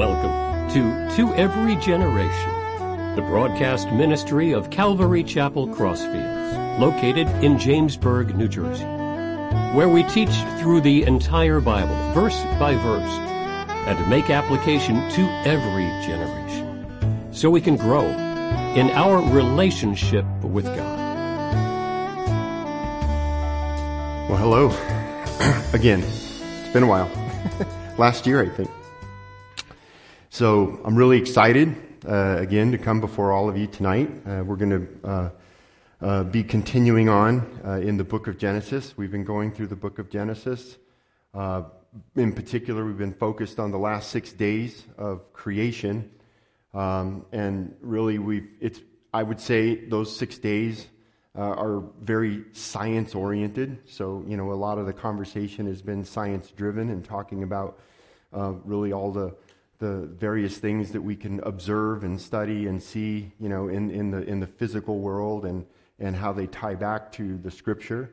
Welcome to Every Generation, the broadcast ministry of Calvary Chapel Crossfields, located in Jamesburg, New Jersey, where we teach through the entire Bible, verse by verse, and make application to every generation, so we can grow in our relationship with God. Well, hello again. It's been a while. Last year, I think. So I'm really excited, again, to come before all of you tonight. We're going to be continuing on in the book of Genesis. We've been going through the book of Genesis. In particular, we've been focused on the last 6 days of creation. And really, I would say those 6 days are very science-oriented. So, you know, a lot of the conversation has been science-driven and talking about really all the various things that we can observe and study and see, you know, in the physical world and how they tie back to the Scripture.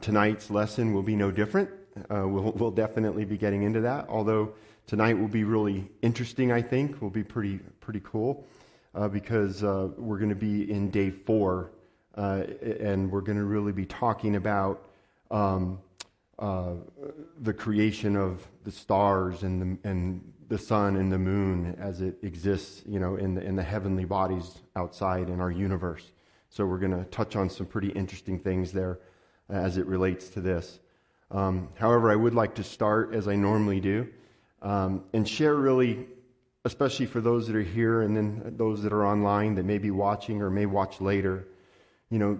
Tonight's lesson will be no different. We'll definitely be getting into that, although tonight will be really interesting, I think. Will be pretty cool because we're going to be in day 4, and we're going to really be talking about the creation of the stars and the sun and the moon as it exists, you know, in the heavenly bodies outside in our universe. So we're going to touch on some pretty interesting things there as it relates to this. However, I would like to start, as I normally do, and share really, especially for those that are here and then those that are online that may be watching or may watch later, you know,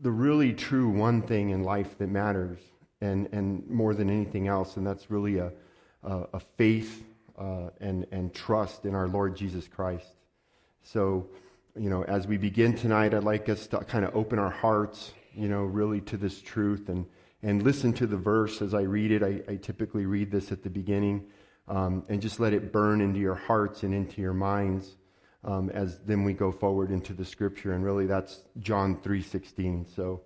the really true one thing in life that matters and more than anything else, and that's really a faith and trust in our Lord Jesus Christ. So, you know, as we begin tonight, I'd like us to kind of open our hearts, you know, really to this truth and listen to the verse as I read it. I typically read this at the beginning, and just let it burn into your hearts and into your minds as then we go forward into the Scripture. And really that's John 3:16. So,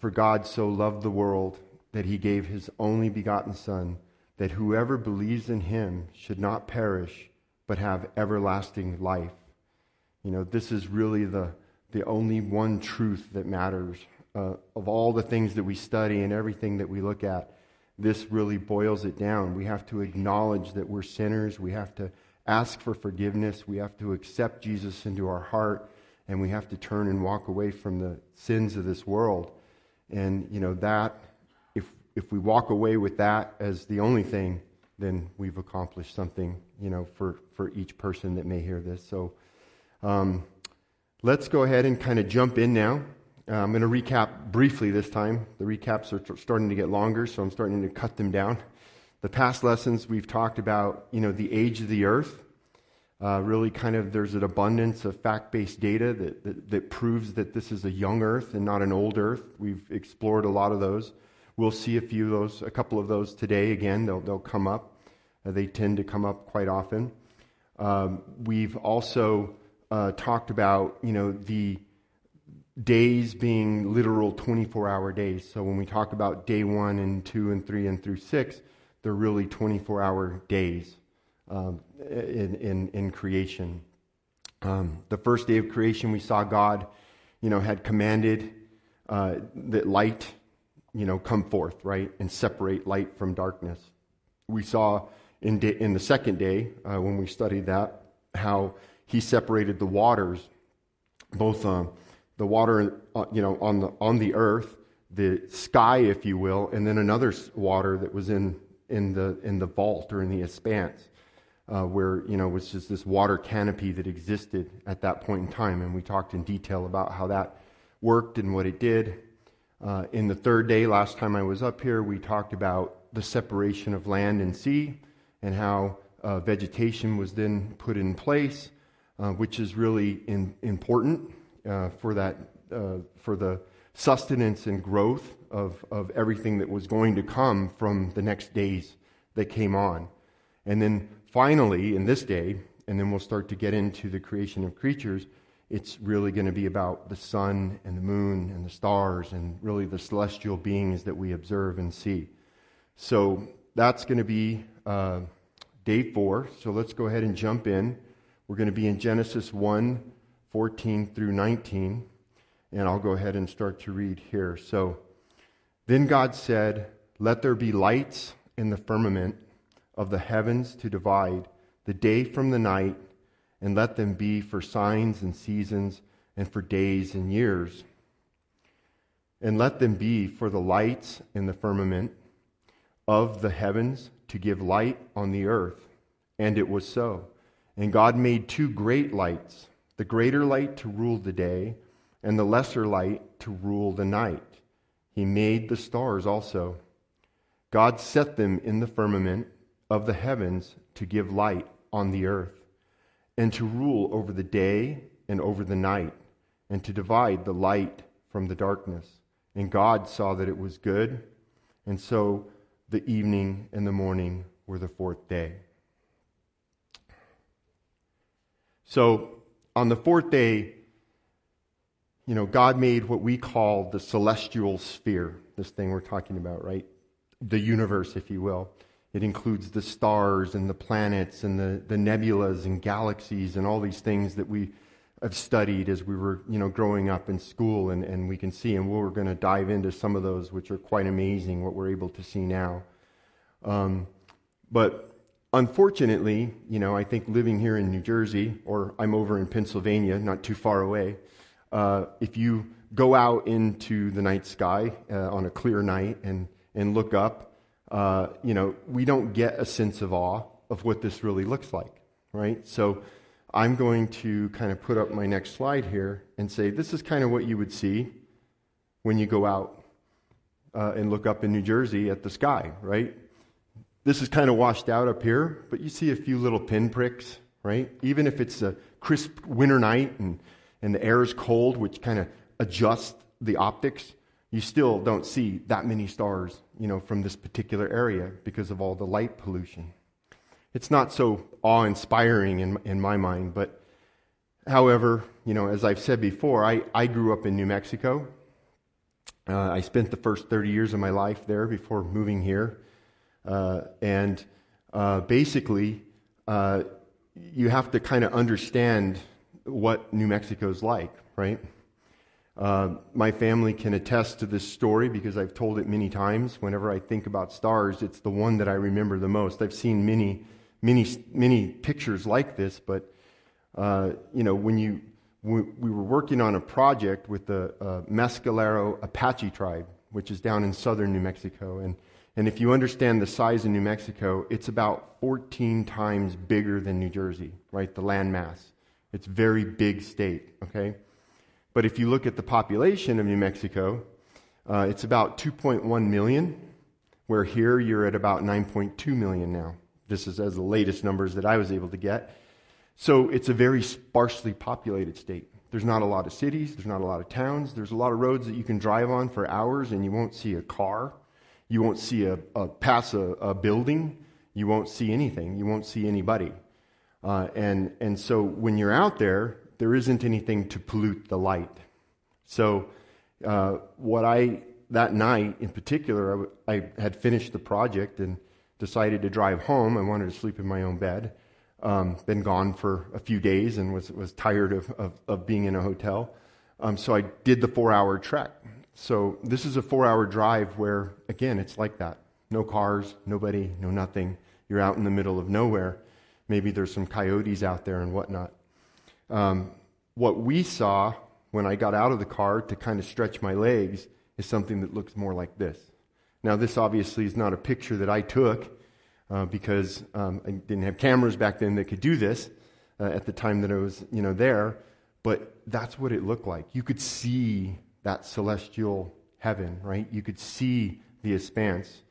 for God so loved the world that he gave his only begotten Son, that whoever believes in him should not perish, but have everlasting life. You know, this is really the only one truth that matters. Of all the things that we study and everything that we look at, this really boils it down. We have to acknowledge that we're sinners. We have to ask for forgiveness. We have to accept Jesus into our heart. And we have to turn and walk away from the sins of this world. And, you know, that... if we walk away with that as the only thing, then we've accomplished something, you know, for each person that may hear this. So let's go ahead and kind of jump in now. I'm going to recap briefly this time. The recaps are starting to get longer, so I'm starting to cut them down. The past lessons we've talked about, you know, the age of the earth. Really kind of there's an abundance of fact-based data that proves that this is a young earth and not an old earth. We've explored a lot of those. We'll see a couple of those today. Again, they'll come up. They tend to come up quite often. We've also talked about, you know, the days being literal 24-hour days. So when we talk about day 1 and 2 and 3 and through 6, they're really 24-hour days in creation. The first day of creation, we saw God, you know, had commanded that light, you know, come forth, right, and separate light from darkness. We saw in the second day, when we studied that, how he separated the waters, both the water, you know, on the earth, the sky, if you will, and then another water that was in the vault or in the expanse, where, you know, was just this water canopy that existed at that point in time, and we talked in detail about how that worked and what it did. In the third day, last time I was up here, we talked about the separation of land and sea and how vegetation was then put in place, which is really important for the sustenance and growth of everything that was going to come from the next days that came on. And then finally, in this day, and then we'll start to get into the creation of creatures, it's really going to be about the sun and the moon and the stars and really the celestial beings that we observe and see. So that's going to be Day 4, so let's go ahead and jump in. We're going to be in Genesis 1:14-19, and I'll go ahead and start to read here. So, then God said, "Let there be lights in the firmament of the heavens to divide the day from the night, and let them be for signs and seasons and for days and years. And let them be for the lights in the firmament of the heavens to give light on the earth." And it was so. And God made two great lights, the greater light to rule the day, and the lesser light to rule the night. He made the stars also. God set them in the firmament of the heavens to give light on the earth, and to rule over the day and over the night, and to divide the light from the darkness. And God saw that it was good, and so the evening and the morning were the fourth day. So on the fourth day, you know, God made what we call the celestial sphere, this thing we're talking about, right? The universe, if you will. It includes the stars and the planets and the nebulas and galaxies and all these things that we have studied as we were, you know, growing up in school, and we can see, and we're going to dive into some of those, which are quite amazing, what we're able to see now. But unfortunately, you know, I think living here in New Jersey, or I'm over in Pennsylvania, not too far away, if you go out into the night sky on a clear night and look up, you know, we don't get a sense of awe of what this really looks like, right? So I'm going to kind of put up my next slide here and say this is kind of what you would see when you go out and look up in New Jersey at the sky, right? This is kind of washed out up here, but you see a few little pinpricks, right? Even if it's a crisp winter night and the air is cold, which kind of adjusts the optics, you still don't see that many stars, you know, from this particular area because of all the light pollution. It's not so awe-inspiring in my mind, but however, you know, as I've said before, I grew up in New Mexico. I spent the first 30 years of my life there before moving here. Basically, you have to kind of understand what New Mexico's like, right? My family can attest to this story because I've told it many times. Whenever I think about stars, it's the one that I remember the most. I've seen many pictures like this, but you know, we were working on a project with the Mescalero Apache tribe, which is down in southern New Mexico, and if you understand the size of New Mexico, it's about 14 times bigger than New Jersey, right? The land mass. It's a very big state, okay? But if you look at the population of New Mexico, it's about 2.1 million, where here you're at about 9.2 million now. This is as the latest numbers that I was able to get. So it's a very sparsely populated state. There's not a lot of cities. There's not a lot of towns. There's a lot of roads that you can drive on for hours, and you won't see a car. You won't see a building. You won't see anything. You won't see anybody. And so when you're out there, there isn't anything to pollute the light. So that night in particular, I had finished the project and decided to drive home. I wanted to sleep in my own bed. Been gone for a few days and was tired of being in a hotel. So I did the 4-hour trek. So this is a 4-hour drive where, again, it's like that. No cars, nobody, no nothing. You're out in the middle of nowhere. Maybe there's some coyotes out there and whatnot. What we saw when I got out of the car to kind of stretch my legs is something that looks more like this. Now, this obviously is not a picture that I took because I didn't have cameras back then that could do this at the time that I was, you know, there. But that's what it looked like. You could see that celestial heaven, right? You could see the expanse.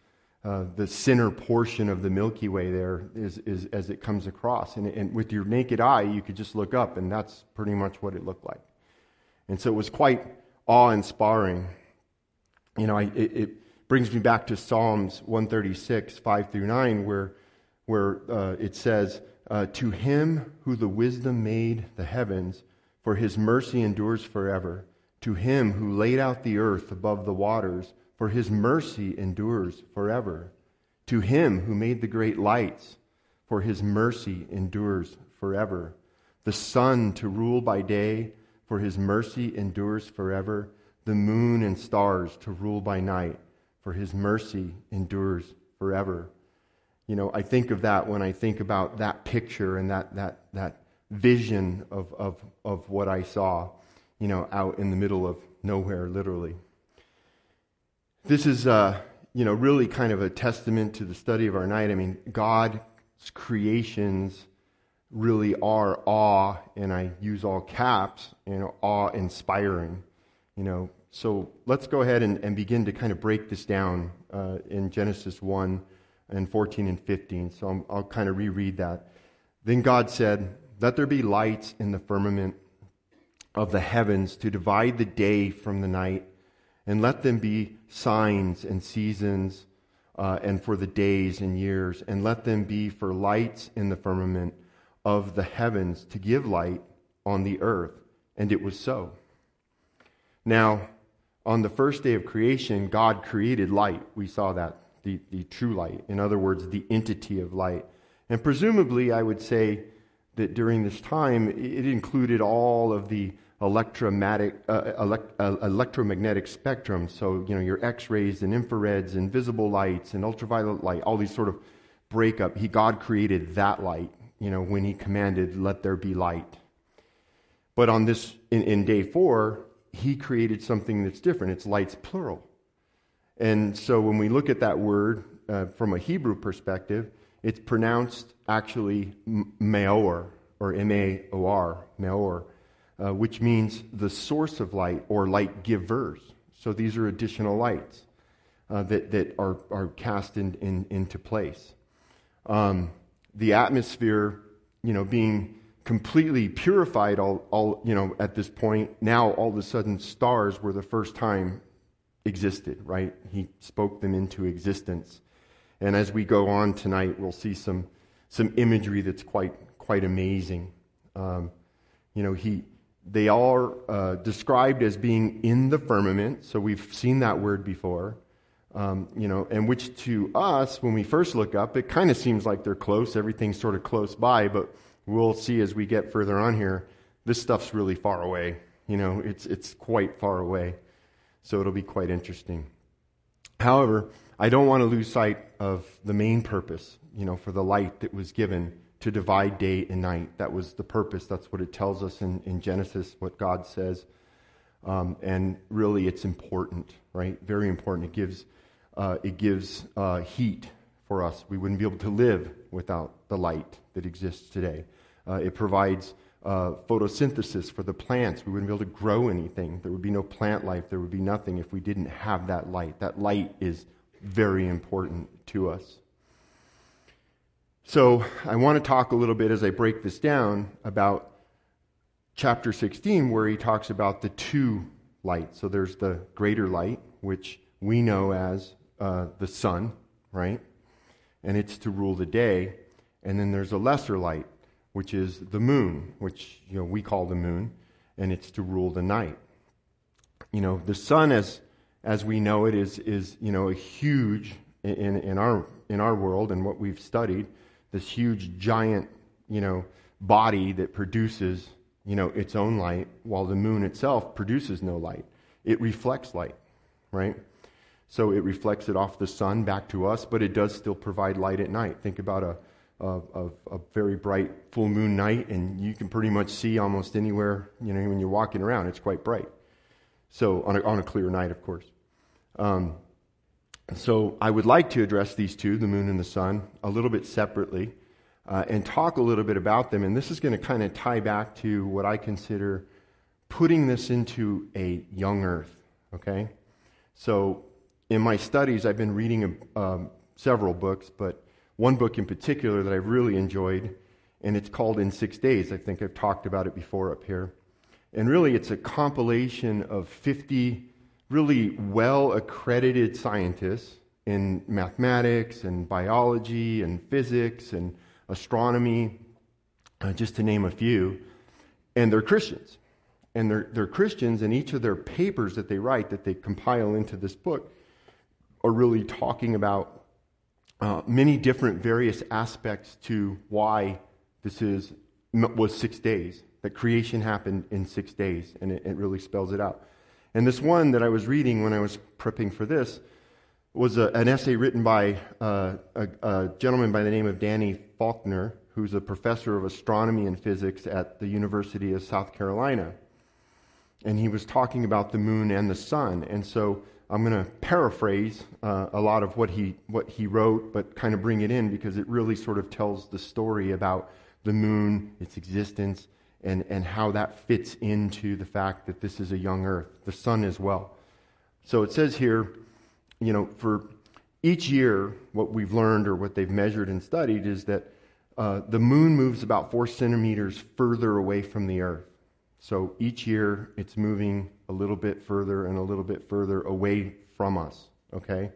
The center portion of the Milky Way there is as it comes across. And with your naked eye, you could just look up, and that's pretty much what it looked like. And so it was quite awe-inspiring. You know, it brings me back to Psalms 136:5-9, where it says, "To him who the wisdom made the heavens, for his mercy endures forever. To him who laid out the earth above the waters, for his mercy endures forever. To him who made the great lights, for his mercy endures forever. The sun to rule by day, for his mercy endures forever. The moon and stars to rule by night, for his mercy endures forever. You know, I think of that when I think about that picture and that vision of what I saw, you know, out in the middle of nowhere, literally. This is, you know, really kind of a testament to the study of our night. I mean, God's creations really are awe, and I use all caps, you know, awe-inspiring, you know. So let's go ahead and begin to kind of break this down in Genesis 1 and 14 and 15. So I'll kind of reread that. Then God said, "Let there be lights in the firmament of the heavens to divide the day from the night, and let them be signs and seasons and for the days and years, and let them be for lights in the firmament of the heavens to give light on the earth." And it was so. Now, on the first day of creation, God created light. We saw that, the true light. In other words, the entity of light. And presumably, I would say that during this time, it included all of the electromagnetic spectrum. So, you know, your X-rays and infrareds and visible lights and ultraviolet light, all these sort of breakup. God created that light, you know, when he commanded, "Let there be light." But on this, in day 4, he created something that's different. It's lights, plural. And so when we look at that word from a Hebrew perspective, it's pronounced actually maor, or M-A-O-R, maor, which means the source of light or light givers. So these are additional lights that are cast into place. The atmosphere, you know, being completely purified all you know, at this point, now all of a sudden stars were the first time existed, right? He spoke them into existence. And as we go on tonight, we'll see some imagery that's quite amazing. You know, they are described as being in the firmament, so we've seen that word before, you know, and which to us, when we first look up, it kind of seems like they're close, everything's sort of close by, but we'll see as we get further on here, this stuff's really far away, you know, it's quite far away, so it'll be quite interesting. However, I don't want to lose sight of the main purpose, you know, for the light that was given to divide day and night. That was the purpose. That's what it tells us in Genesis, what God says. And really, it's important, right? Very important. It gives heat for us. We wouldn't be able to live without the light that exists today. It provides photosynthesis for the plants. We wouldn't be able to grow anything. There would be no plant life. There would be nothing if we didn't have that light. That light is very important to us. So I want to talk a little bit as I break this down about chapter 16, where he talks about the two lights. So there's the greater light, which we know as the sun, right? And it's to rule the day. And then there's a lesser light, which is the moon, which, you know, we call the moon, and it's to rule the night. You know, the sun as we know it is, you know, a huge, in our world and what we've studied, this huge giant, you know, body that produces, you know, its own light, while the moon itself produces no light. It reflects light, right? So it reflects it off the sun back to us, but it does still provide light at night. Think about a very bright full moon night, and you can pretty much see almost anywhere, you know, when you're walking around. It's quite bright. So on a clear night, of course. So I would like to address these two, the moon and the sun, a little bit separately and talk a little bit about them. And this is going to kind of tie back to what I consider putting this into a young earth, okay? So in my studies, I've been reading several books, but one book in particular that I've really enjoyed, and it's called In 6 Days. I think I've talked about it before up here. And really, it's a compilation of 50 really well-accredited scientists in mathematics and biology and physics and astronomy, just to name a few. And they're Christians. And they're Christians, and each of their papers that they write, that they compile into this book, are really talking about many different various aspects to why this was 6 days, that creation happened in 6 days, and it really spells it out. And this one that I was reading when I was prepping for this was an essay written by a gentleman by the name of Danny Faulkner, who's a professor of astronomy and physics at the University of South Carolina. And he was talking about the moon and the sun. And so I'm going to paraphrase a lot of what he wrote, but kind of bring it in because it really sort of tells the story about the moon, its existence, and how that fits into the fact that this is a young Earth, the sun as well. So it says here, you know, for each year, what we've learned or what they've measured and studied is that the moon moves about 4 centimeters further away from the Earth. So each year, it's moving a little bit further and a little bit further away from us, okay?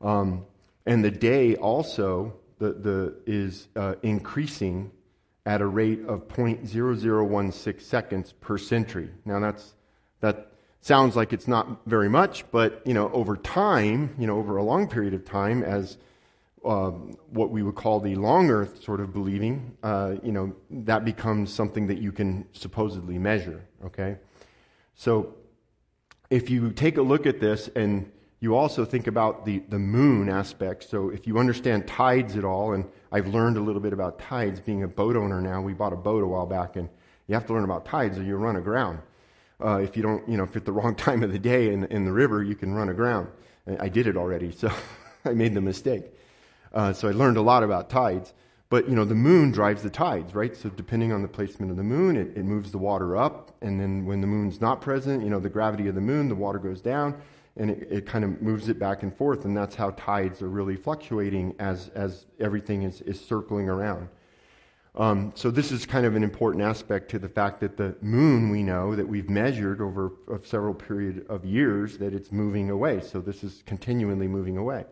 And the day also is increasing at a rate of 0.0016 seconds per century. Now, that sounds like it's not very much, but, you know, over time, you know, over a long period of time, as what we would call the long Earth sort of believing, you know, that becomes something that you can supposedly measure, okay? So if you take a look at this and you also think about the moon aspect, so if you understand tides at all, and I've learned a little bit about tides, being a boat owner now, we bought a boat a while back, and you have to learn about tides or you run aground. If you don't, you know, if at the wrong time of the day in the river, you can run aground. I did it already, so I made the mistake. So I learned a lot about tides, but, you know, the moon drives the tides, right? So depending on the placement of the moon, it moves the water up. And then when the moon's not present, you know, the gravity of the moon, the water goes down and it kind of moves it back and forth. And that's how tides are really fluctuating as everything is circling around. So this is kind of an important aspect to the fact that the moon, we know that we've measured over a several period of years that it's moving away. So this is continually moving away.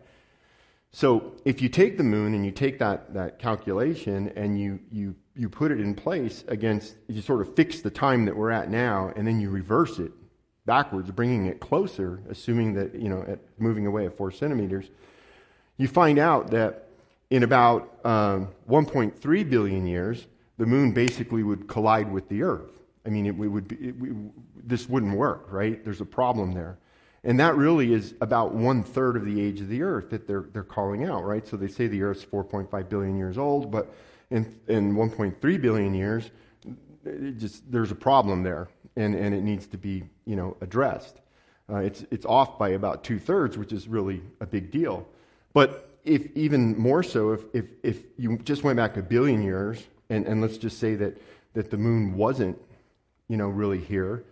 So if you take the moon and you take that calculation and you put it in place against, you sort of fix the time that we're at now, and then you reverse it backwards, bringing it closer, assuming that, you know, at moving away at 4 centimeters, you find out that in about 1.3 billion years, the moon basically would collide with the Earth. I mean, this wouldn't work, right? There's a problem there. And that really is about 1/3 of the age of the Earth that they're calling out, right? So they say the Earth's 4.5 billion years old, but in 1.3 billion years, there's a problem there, and it needs to be, you know, addressed. It's off by about 2/3, which is really a big deal. But if even more so, if you just went back a billion years, and let's just say that the moon wasn't, you know, really here,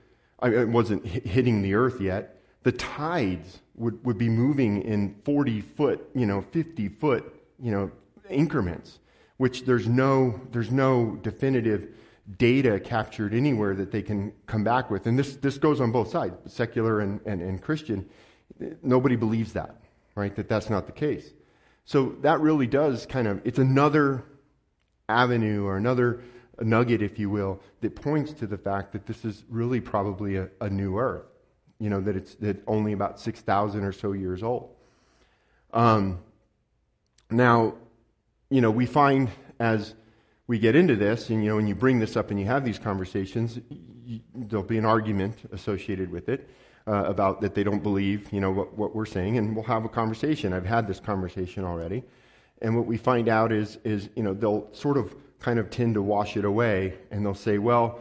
it wasn't hitting the Earth yet. The tides would be moving in 40-foot, you know, 50-foot, you know, increments, which there's no definitive data captured anywhere that they can come back with. And this goes on both sides, secular and Christian. Nobody believes that, right? That's not the case. So that really does kind of, it's another avenue or another nugget, if you will, that points to the fact that this is really probably a new Earth. You know, that only about 6,000 or so years old. Now, you know, we find as we get into this, and, you know, when you bring this up and you have these conversations, there'll be an argument associated with it about that they don't believe, you know, what we're saying, and we'll have a conversation. I've had this conversation already. And what we find out is, you know, they'll sort of kind of tend to wash it away, and they'll say, well,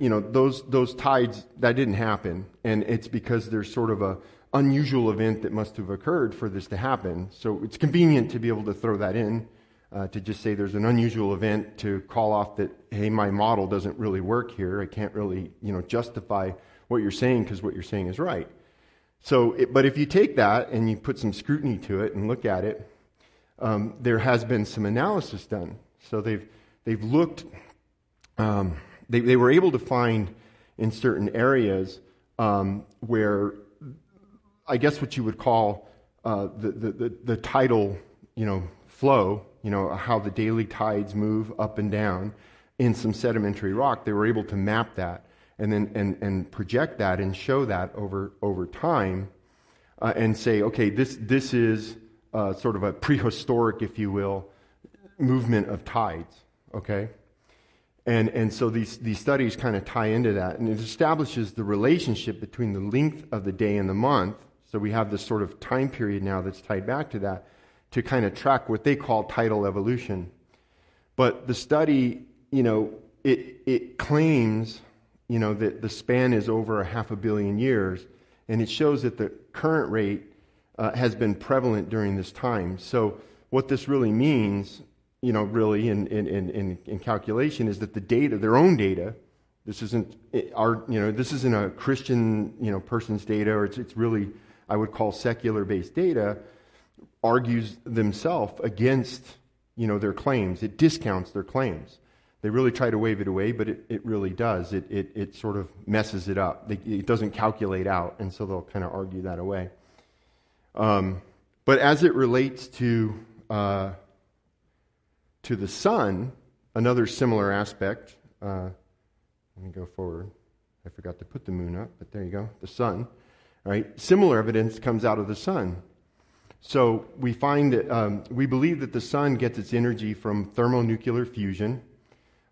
you know, those tides, that didn't happen, and it's because there's sort of a unusual event that must have occurred for this to happen. So it's convenient to be able to throw that in, to just say there's an unusual event to call off that, hey, my model doesn't really work here. I can't really, you know, justify what you're saying because what you're saying is right. So, but if you take that and you put some scrutiny to it and look at it, there has been some analysis done. So they've looked. They were able to find in certain areas where I guess what you would call the tidal, you know, flow, you know, how the daily tides move up and down in some sedimentary rock. They were able to map that and then and project that and show that over time and say, okay, this is sort of a prehistoric, if you will, movement of tides, okay? And so these studies kind of tie into that, and it establishes the relationship between the length of the day and the month. So we have this sort of time period now that's tied back to that to kind of track what they call tidal evolution. But the study, you know, it claims, you know, that the span is over 500 million years, and it shows that the current rate has been prevalent during this time. So what this really means, you know, really in calculation, is that the data, their own data, this isn't our, you know, this isn't a Christian, you know, person's data, or it's really, I would call, secular-based data, argues themselves against, you know, their claims. It discounts their claims. They really try to wave it away, but it really does. It sort of messes it up. It doesn't calculate out, and so they'll kind of argue that away. But as it relates to the sun, another similar aspect. Let me go forward. I forgot to put the moon up, but there you go. The sun. All right. Similar evidence comes out of the sun. So we find that we believe that the sun gets its energy from thermonuclear fusion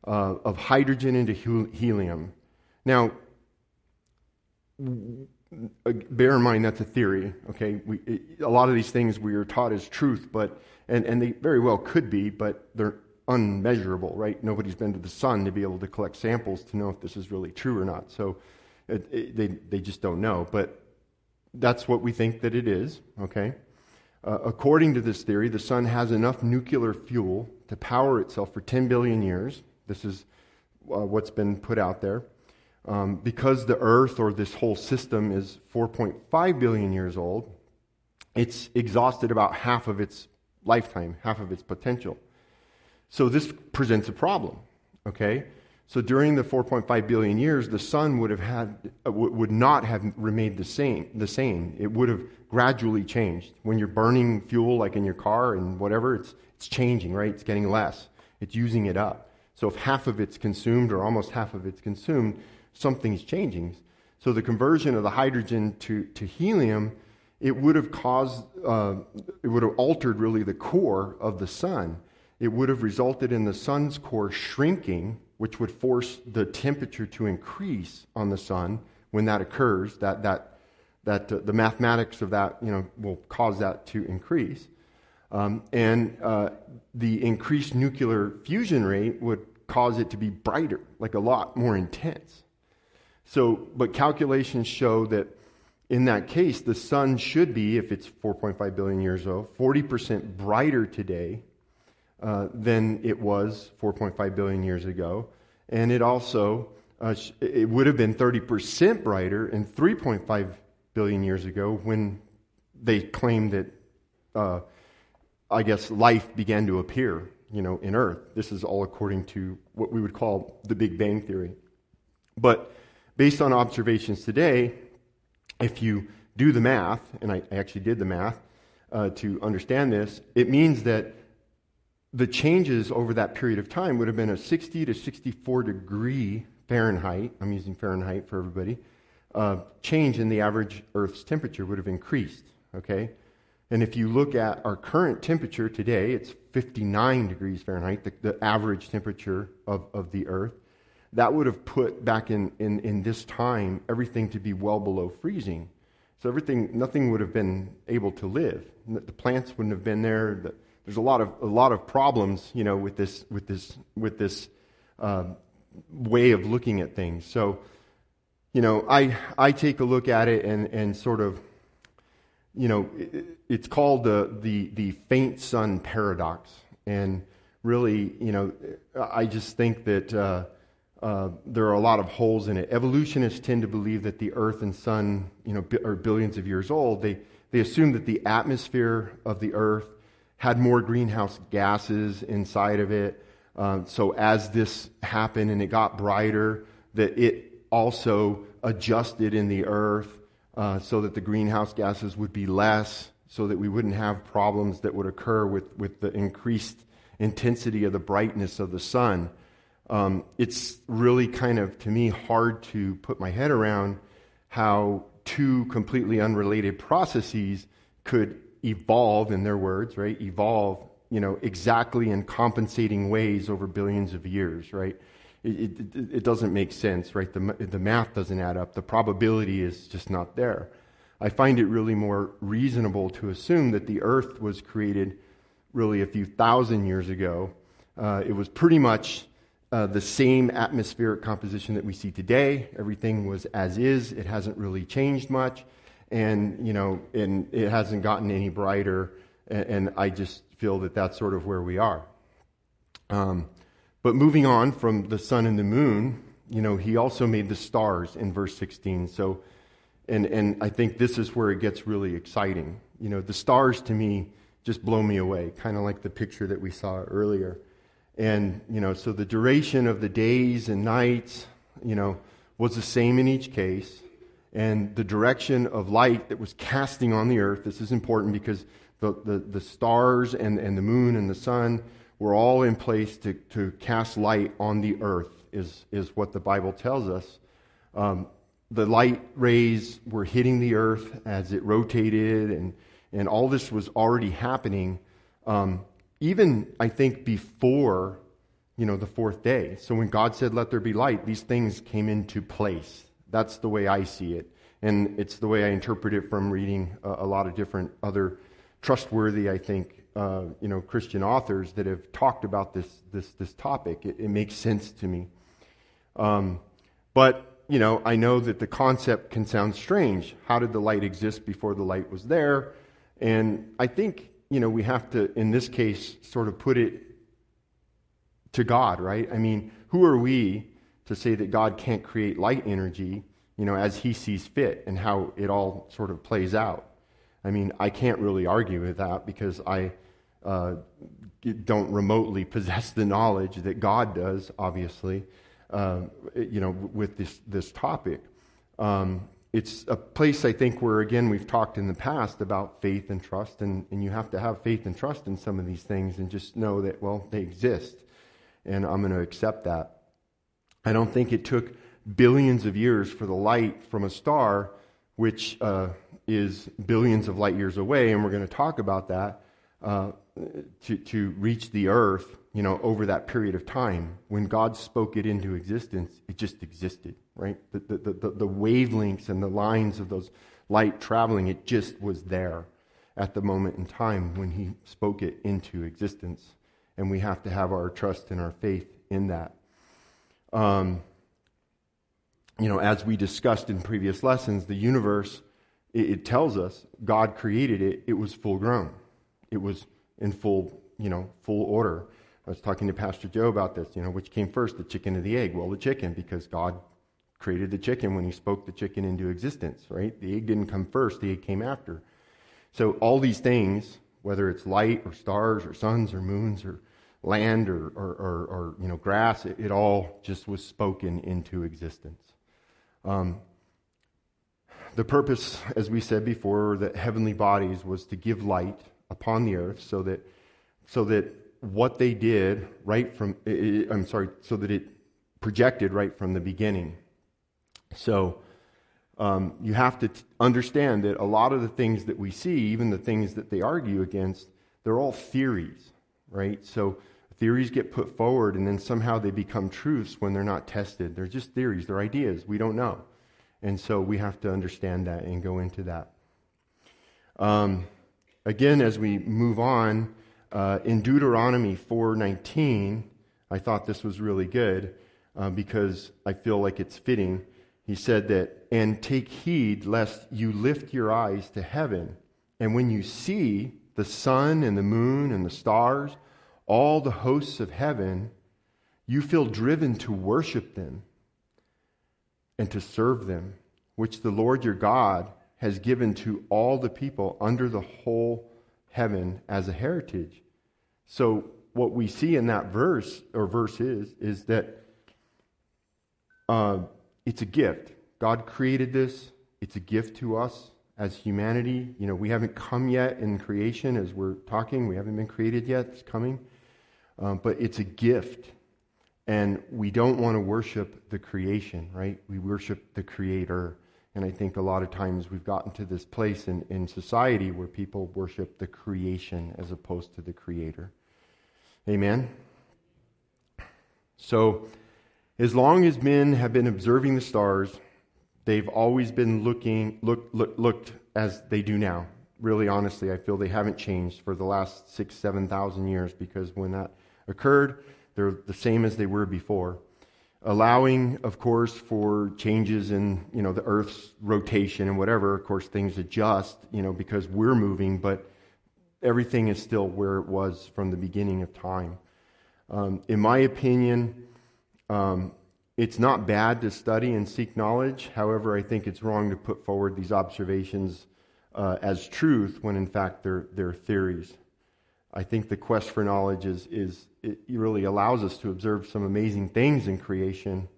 of hydrogen into helium. Now, bear in mind that's a theory. Okay, a lot of these things we are taught as truth, but and they very well could be, but they're unmeasurable, right? Nobody's been to the sun to be able to collect samples to know if this is really true or not. So they just don't know. But that's what we think that it is. Okay. According to this theory, the sun has enough nuclear fuel to power itself for 10 billion years. This is what's been put out there. Because the Earth, or this whole system, is 4.5 billion years old, it's exhausted about half of its lifetime, half of its potential. So this presents a problem, okay? So during the 4.5 billion years, the sun would have had would not have remained the same. It would have gradually changed. When you're burning fuel, like in your car and whatever, it's changing, right? It's getting less. It's using it up. So if half of it's consumed, or almost half of it's consumed, something's changing. So the conversion of the hydrogen to helium, it would have caused, it would have altered really the core of the sun. It would have resulted in the sun's core shrinking, which would force the temperature to increase on the sun. When that occurs, that the mathematics of that, you know, will cause that to increase, and the increased nuclear fusion rate would cause it to be brighter, like a lot more intense. So, but calculations show that in that case, the sun should be, if it's 4.5 billion years old, 40% brighter today than it was 4.5 billion years ago. And it also, it would have been 30% brighter in 3.5 billion years ago, when they claimed that, I guess, life began to appear, you know, in Earth. This is all according to what we would call the Big Bang theory. But based on observations today, if you do the math, and I actually did the math to understand this, it means that the changes over that period of time would have been a 60 to 64 degree Fahrenheit, I'm using Fahrenheit for everybody, change in the average Earth's temperature would have increased, okay? And if you look at our current temperature today, it's 59 degrees Fahrenheit, the average temperature of the Earth. That would have put back in this time everything to be well below freezing. So nothing would have been able to live. The plants wouldn't have been there. There's a lot of problems, you know, with this way of looking at things. So, you know, I take a look at it and sort of, you know, it's called the faint sun paradox. And really, you know, I just think that there are a lot of holes in it. Evolutionists tend to believe that the Earth and sun, you know, are billions of years old. They assume that the atmosphere of the Earth had more greenhouse gases inside of it. So as this happened and it got brighter, that it also adjusted in the Earth so that the greenhouse gases would be less, so that we wouldn't have problems that would occur with the increased intensity of the brightness of the sun. It's really kind of, to me, hard to put my head around how two completely unrelated processes could evolve, in their words, right? Evolve, you know, exactly in compensating ways over billions of years, right? It doesn't make sense, right? The math doesn't add up. The probability is just not there. I find it really more reasonable to assume that the Earth was created really a few thousand years ago. It was pretty much the same atmospheric composition that we see today. Everything was as is. It hasn't really changed much. And, you know, and it hasn't gotten any brighter. And I just feel that that's sort of where we are. But moving on from the sun and the moon, you know, he also made the stars in verse 16. So, and I think this is where it gets really exciting. You know, the stars to me just blow me away, kind of like the picture that we saw earlier. And, you know, so the duration of the days and nights, you know, was the same in each case. And the direction of light that was casting on the earth, this is important because the stars and the moon and the sun were all in place to cast light on the earth, is what the Bible tells us. The light rays were hitting the earth as it rotated, and all this was already happening, even, I think, before, you know, the fourth day. So when God said, "Let there be light," these things came into place. That's the way I see it, and it's the way I interpret it from reading a lot of different other trustworthy, I think, you know, Christian authors that have talked about this topic. It makes sense to me. But, you know, I know that the concept can sound strange. How did the light exist before the light was there? And I think, you know, we have to, in this case, sort of put it to God, right? I mean, who are we to say that God can't create light energy, you know, as he sees fit and how it all sort of plays out? I mean, I can't really argue with that because I don't remotely possess the knowledge that God does, obviously, you know, with this topic. It's a place, I think, where, again, we've talked in the past about faith and trust, and you have to have faith and trust in some of these things and just know that, well, they exist, and I'm going to accept that. I don't think it took billions of years for the light from a star, which is billions of light years away, and we're going to talk about that, to reach the earth, you know, over that period of time. When God spoke it into existence, it just existed, right? The wavelengths and the lines of those light traveling, it just was there at the moment in time when he spoke it into existence. And we have to have our trust and our faith in that. You know, as we discussed in previous lessons, the universe, it tells us God created it. It was full grown. It was in full, you know, full order. I was talking to Pastor Joe about this, you know, which came first, the chicken or the egg? Well, the chicken, because God created the chicken when he spoke the chicken into existence, right? The egg didn't come first. The egg came after. So all these things, whether it's light or stars or suns or moons or land or you know, grass, it all just was spoken into existence. The purpose, as we said before, that heavenly bodies was to give light upon the earth, so that what they did so that it projected right from the beginning. So you have to understand that a lot of the things that we see, even the things that they argue against, they're all theories, right? So theories get put forward, and then somehow they become truths when they're not tested. They're just theories. They're ideas. We don't know. And so we have to understand that and go into that. Again, as we move on, in Deuteronomy 4:19, I thought this was really good because I feel like it's fitting. He said that, "And take heed lest you lift your eyes to heaven, and when you see the sun and the moon and the stars, all the hosts of heaven, you feel driven to worship them and to serve them, which the Lord your God has given to all the people under the whole heaven as a heritage." So what we see in that verse, or verses, is that it's a gift. God created this. It's a gift to us as humanity. You know, we haven't come yet in creation as we're talking. We haven't been created yet. It's coming. But it's a gift. And we don't want to worship the creation, right? We worship the Creator. And I think a lot of times we've gotten to this place in society where people worship the creation as opposed to the creator. Amen? So, as long as men have been observing the stars, they've always been looked as they do now. Really, honestly, I feel they haven't changed for the last 6,000 to 7,000 years, because when that occurred, they're the same as they were before. Allowing, of course, for changes in, the Earth's rotation and whatever. Of course, things adjust, because we're moving, but everything is still where it was from the beginning of time. In my opinion, it's not bad to study and seek knowledge. However, I think it's wrong to put forward these observations as truth when, in fact, they're theories. I think the quest for knowledge it really allows us to observe some amazing things in creation,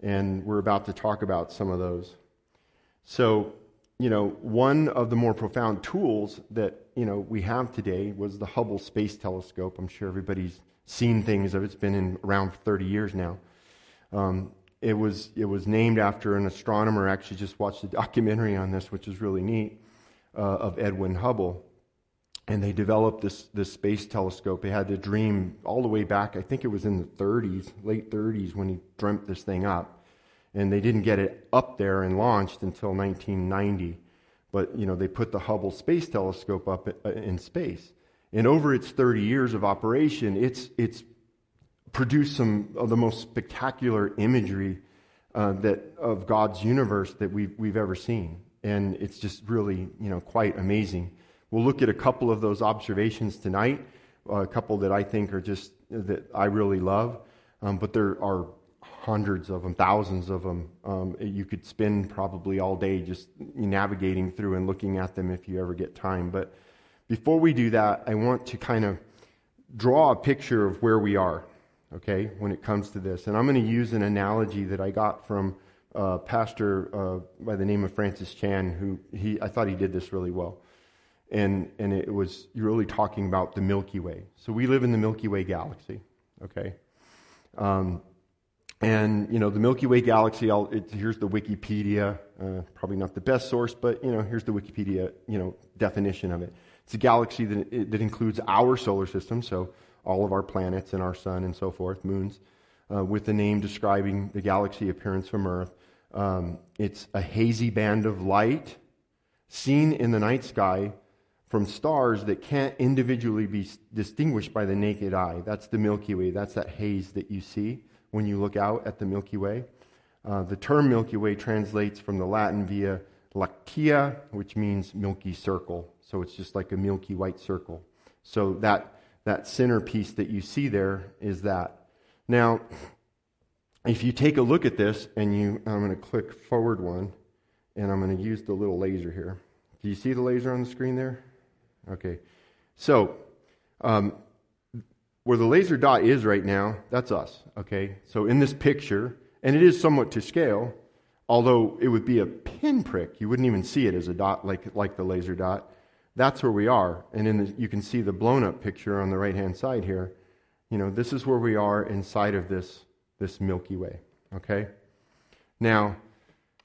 and we're about to talk about some of those. So, one of the more profound tools that, we have today was the Hubble Space Telescope. I'm sure everybody's seen things of it. It's been around for 30 years now. It was named after an astronomer. I actually just watched a documentary on this, which is really neat, of Edwin Hubble. And they developed this space telescope. They had the dream all the way back, I think it was in the 30s, late 30s, when he dreamt this thing up. And they didn't get it up there and launched until 1990. But, they put the Hubble Space Telescope up in space. And over its 30 years of operation, it's produced some of the most spectacular imagery of God's universe that we've ever seen. And it's just really, quite amazing. We'll look at a couple of those observations tonight, a couple that I think are that I really love, but there are hundreds of them, thousands of them. You could spend probably all day just navigating through and looking at them if you ever get time. But before we do that, I want to kind of draw a picture of where we are, okay, when it comes to this. And I'm going to use an analogy that I got from a pastor by the name of Francis Chan, I thought he did this really well. And it was really talking about the Milky Way. So we live in the Milky Way galaxy, okay? The Milky Way galaxy, here's the Wikipedia, probably not the best source, but, here's the Wikipedia, definition of it. It's a galaxy that includes our solar system, so all of our planets and our sun and so forth, moons, with the name describing the galaxy appearance from Earth. It's a hazy band of light seen in the night sky from stars that can't individually be distinguished by the naked eye. That's the Milky Way. That's that haze that you see when you look out at the Milky Way. The term Milky Way translates from the Latin via lactea, which means milky circle. So it's just like a milky white circle. So that centerpiece that you see there is that. Now, if you take a look at this, I'm going to click forward one, and I'm going to use the little laser here. Do you see the laser on the screen there? Okay, so where the laser dot is right now, that's us, okay? So in this picture, and it is somewhat to scale, although it would be a pinprick. You wouldn't even see it as a dot like the laser dot. That's where we are. And you can see the blown-up picture on the right-hand side here. This is where we are inside of this Milky Way, okay? Now,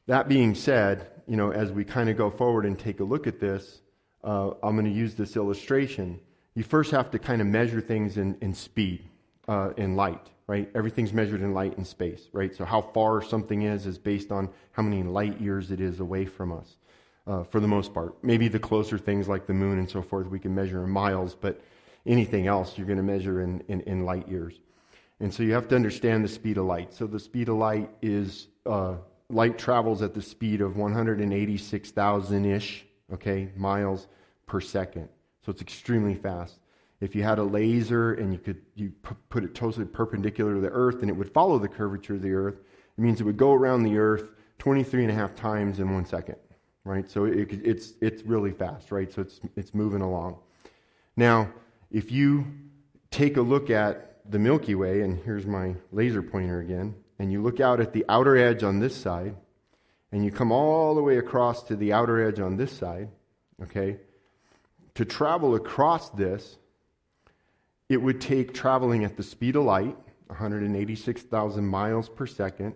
that being said, as we kind of go forward and take a look at this, I'm going to use this illustration. You first have to kind of measure things in speed, in light, right? Everything's measured in light and space, right? So how far something is based on how many light years it is away from us, for the most part. Maybe the closer things like the moon and so forth we can measure in miles, but anything else you're going to measure in light years. And so you have to understand the speed of light. So the speed of light is... light travels at the speed of 186,000-ish, okay, miles per second. So it's extremely fast. If you had a laser and you put it totally perpendicular to the Earth and it would follow the curvature of the Earth, it means it would go around the Earth 23 and a half times in 1 second, right? So it's really fast, right? So it's moving along. Now, if you take a look at the Milky Way, and here's my laser pointer again, and you look out at the outer edge on this side, and you come all the way across to the outer edge on this side, okay? To travel across this, it would take traveling at the speed of light, 186,000 miles per second.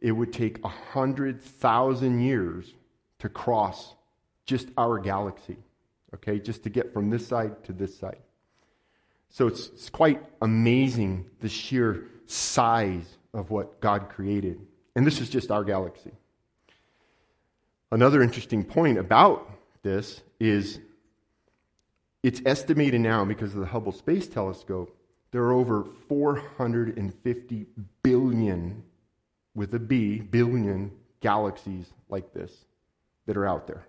it would take 100,000 years to cross just our galaxy, okay? Just to get from this side to this side. So it's quite amazing, the sheer size of what God created. And this is just our galaxy. Another interesting point about this is it's estimated now, because of the Hubble Space Telescope, there are over 450 billion, with a B, billion galaxies like this that are out there.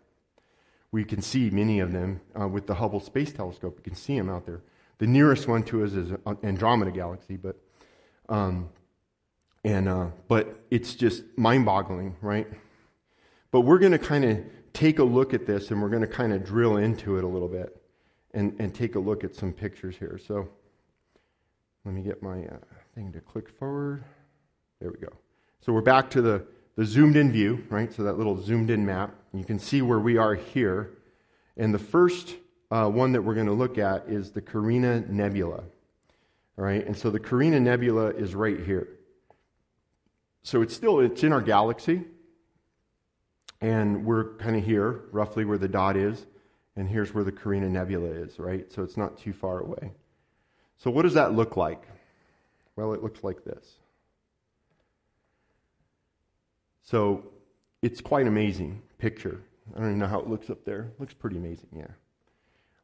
We can see many of them with the Hubble Space Telescope. You can see them out there. The nearest one to us is Andromeda Galaxy, but it's just mind-boggling, right? But we're going to kind of take a look at this, and we're going to kind of drill into it a little bit and take a look at some pictures here. So let me get my thing to click forward. There we go. So we're back to the zoomed-in view, right? So that little zoomed-in map. You can see where we are here. And the first one that we're going to look at is the Carina Nebula, all right? And so the Carina Nebula is right here. So it's in our galaxy, and we're kind of here, roughly where the dot is, and here's where the Carina Nebula is, right? So it's not too far away. So what does that look like? Well, it looks like this. So it's quite amazing picture. I don't even know how it looks up there. It looks pretty amazing,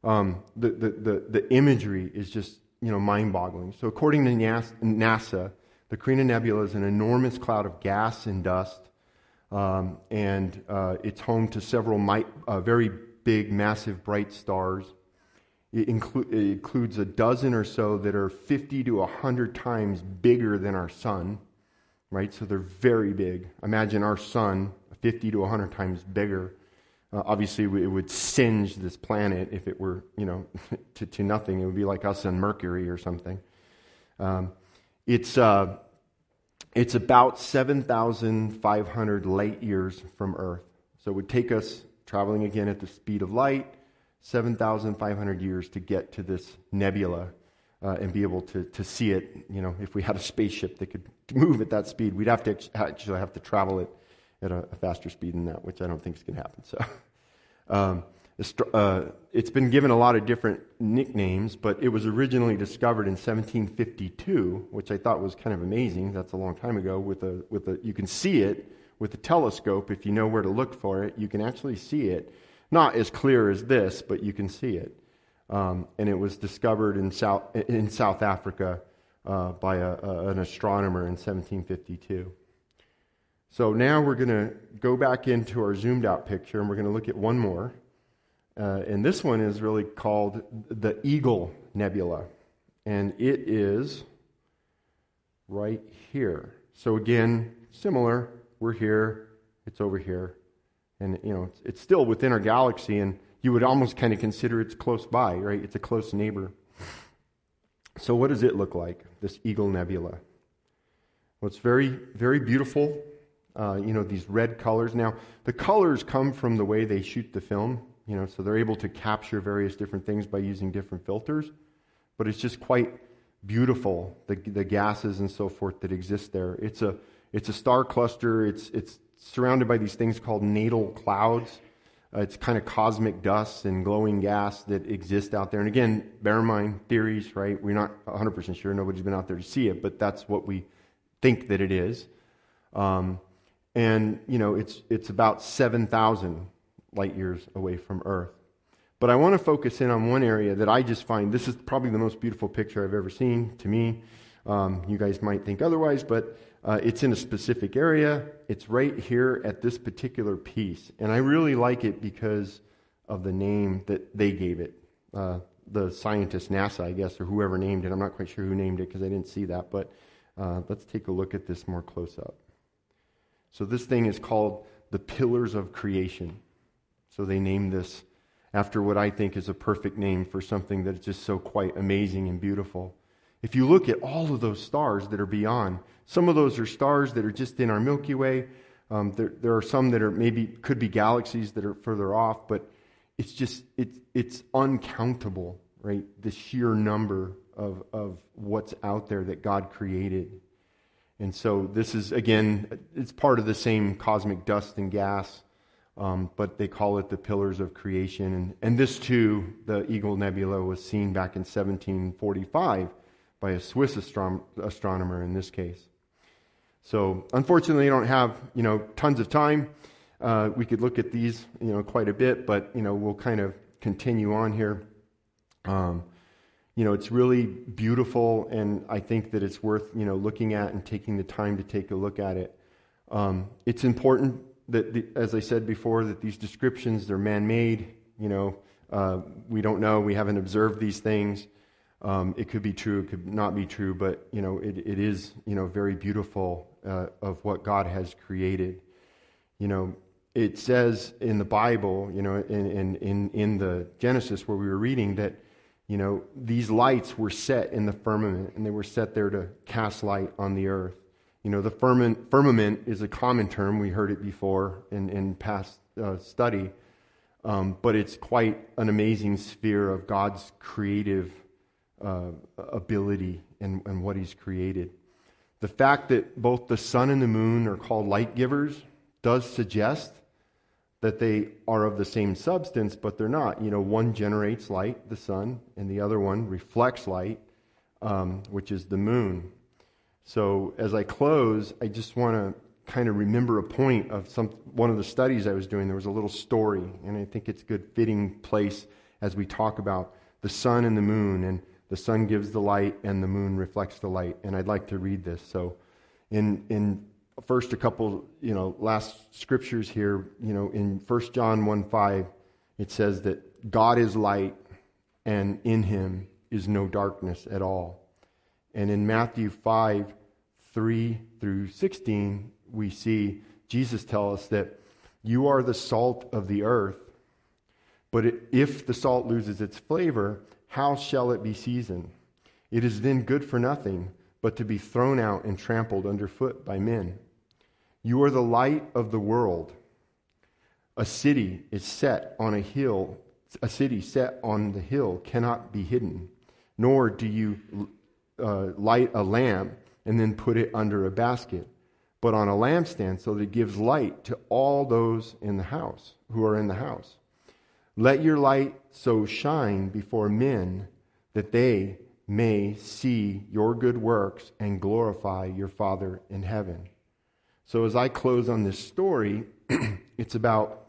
yeah. The imagery is just, you know, mind-boggling. So according to NASA, the Carina Nebula is an enormous cloud of gas and dust, and it's home to several very big, massive, bright stars. It includes a dozen or so that are 50 to 100 times bigger than our sun, right? So they're very big. Imagine our sun, 50 to 100 times bigger. Obviously, it would singe this planet if it were, you know, to nothing. It would be like us and Mercury or something. It's about 7,500 light years from Earth. So it would take us, traveling again at the speed of light, 7,500 years to get to this nebula and be able to see it. You know, if we had a spaceship that could move at that speed, we'd have to actually have to travel it at a faster speed than that, which I don't think is going to happen. So it's been given a lot of different nicknames, but it was originally discovered in 1752, which I thought was kind of amazing. That's a long time ago. You can see it with a telescope. If you know where to look for it, you can actually see it. Not as clear as this, but you can see it. And it was discovered in South Africa by an astronomer in 1752. So now we're going to go back into our zoomed out picture, and we're going to look at one more. And this one is really called the Eagle Nebula. And it is right here. So again, similar. We're here. It's over here. And, you know, it's still within our galaxy, and you would almost kind of consider it's close by, right? It's a close neighbor. So what does it look like, this Eagle Nebula? Well, it's very, very beautiful. You know, these red colors. Now, the colors come from the way they shoot the film, you know, so they're able to capture various different things by using different filters. But it's just quite beautiful, the gases and so forth that exist there. It's a star cluster. It's surrounded by these things called natal clouds. It's kind of cosmic dust and glowing gas that exist out there. And again, bear in mind, theories, right? We're not 100% sure. Nobody's been out there to see it, but that's what we think that it is. And, you know, it's about 7,000 light years away from Earth. But I want to focus in on one area that I just find, this is probably the most beautiful picture I've ever seen to me. You guys might think otherwise, but it's in a specific area. It's right here at this particular piece. And I really like it because of the name that they gave it. The scientist, NASA, I guess, or whoever named it. I'm not quite sure who named it because I didn't see that. But let's take a look at this more close up. So this thing is called the Pillars of Creation. So they named this after what I think is a perfect name for something that's just so quite amazing and beautiful. If you look at all of those stars that are beyond, some of those are stars that are just in our Milky Way. There are some that are maybe could be galaxies that are further off, but it's just it's uncountable, right? The sheer number of what's out there that God created. And so this is, again, it's part of the same cosmic dust and gas, but they call it the Pillars of Creation. And this too, the Eagle Nebula, was seen back in 1745 by a Swiss astronomer in this case. So unfortunately, I don't have, tons of time. We could look at these, quite a bit, but, we'll kind of continue on here. It's really beautiful, and I think that it's worth, looking at and taking the time to take a look at it. It's important that, as I said before, that these descriptions, they're man-made. We don't know. We haven't observed these things. It could be true. It could not be true. But, it is, very beautiful of what God has created. It says in the Bible, in the Genesis where we were reading that, these lights were set in the firmament, and they were set there to cast light on the earth. The firmament is a common term. We heard it before in past study, but it's quite an amazing sphere of God's creative ability and what He's created. The fact that both the sun and the moon are called light givers does suggest that they are of the same substance, but they're not. One generates light, the sun, and the other one reflects light, which is the moon. So as I close, I just want to kind of remember a point of one of the studies I was doing. There was a little story, and I think it's a good fitting place as we talk about the sun and the moon, and the sun gives the light and the moon reflects the light. And I'd like to read this. So in first, a couple, last scriptures here, in 1 John 1:5, it says that God is light and in Him is no darkness at all. And in Matthew 5:3-16, we see Jesus tell us that you are the salt of the earth, but if the salt loses its flavor, how shall it be seasoned? It is then good for nothing but to be thrown out and trampled underfoot by men. You are the light of the world. A city set on the hill cannot be hidden, nor do you light a lamp and then put it under a basket, but on a lampstand so that it gives light to all those in the house who are in the house. Let your light so shine before men that they may see your good works and glorify your Father in heaven. So as I close on this story, it's about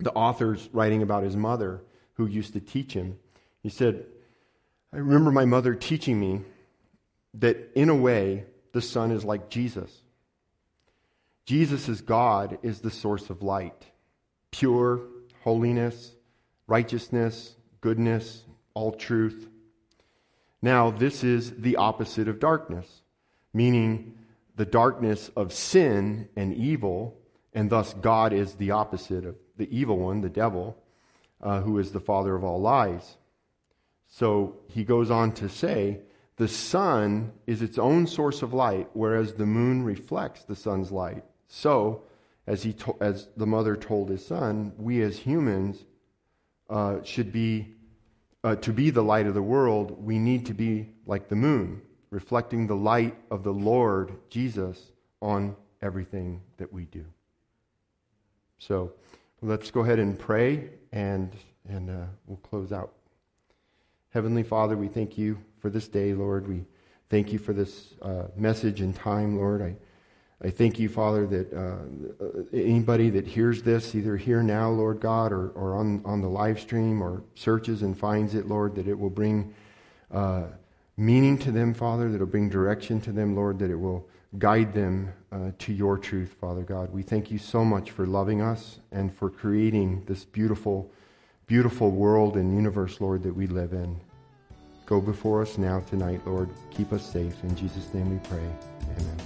the author's writing about his mother who used to teach him. He said, I remember my mother teaching me that in a way, the sun is like Jesus. Jesus as God is the source of light, pure holiness, righteousness, goodness, all truth. Now, this is the opposite of darkness, meaning the darkness of sin and evil, and thus God is the opposite of the evil one, the devil, who is the father of all lies. So he goes on to say, the sun is its own source of light, whereas the moon reflects the sun's light. So, as the mother told his son, we as humans should be to be the light of the world, we need to be like the moon, reflecting the light of the Lord Jesus on everything that we do. So let's go ahead and pray, and we'll close out. Heavenly Father, we thank you for this day, Lord. We thank you for this message and time, Lord. I thank you, Father, that anybody that hears this, either here now, Lord God, or on the live stream, or searches and finds it, Lord, that it will bring meaning to them, Father, that it will bring direction to them, Lord, that it will guide them to your truth, Father God. We thank you so much for loving us and for creating this beautiful, beautiful world and universe, Lord, that we live in. Go before us now tonight, Lord. Keep us safe. In Jesus' name we pray. Amen.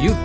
You've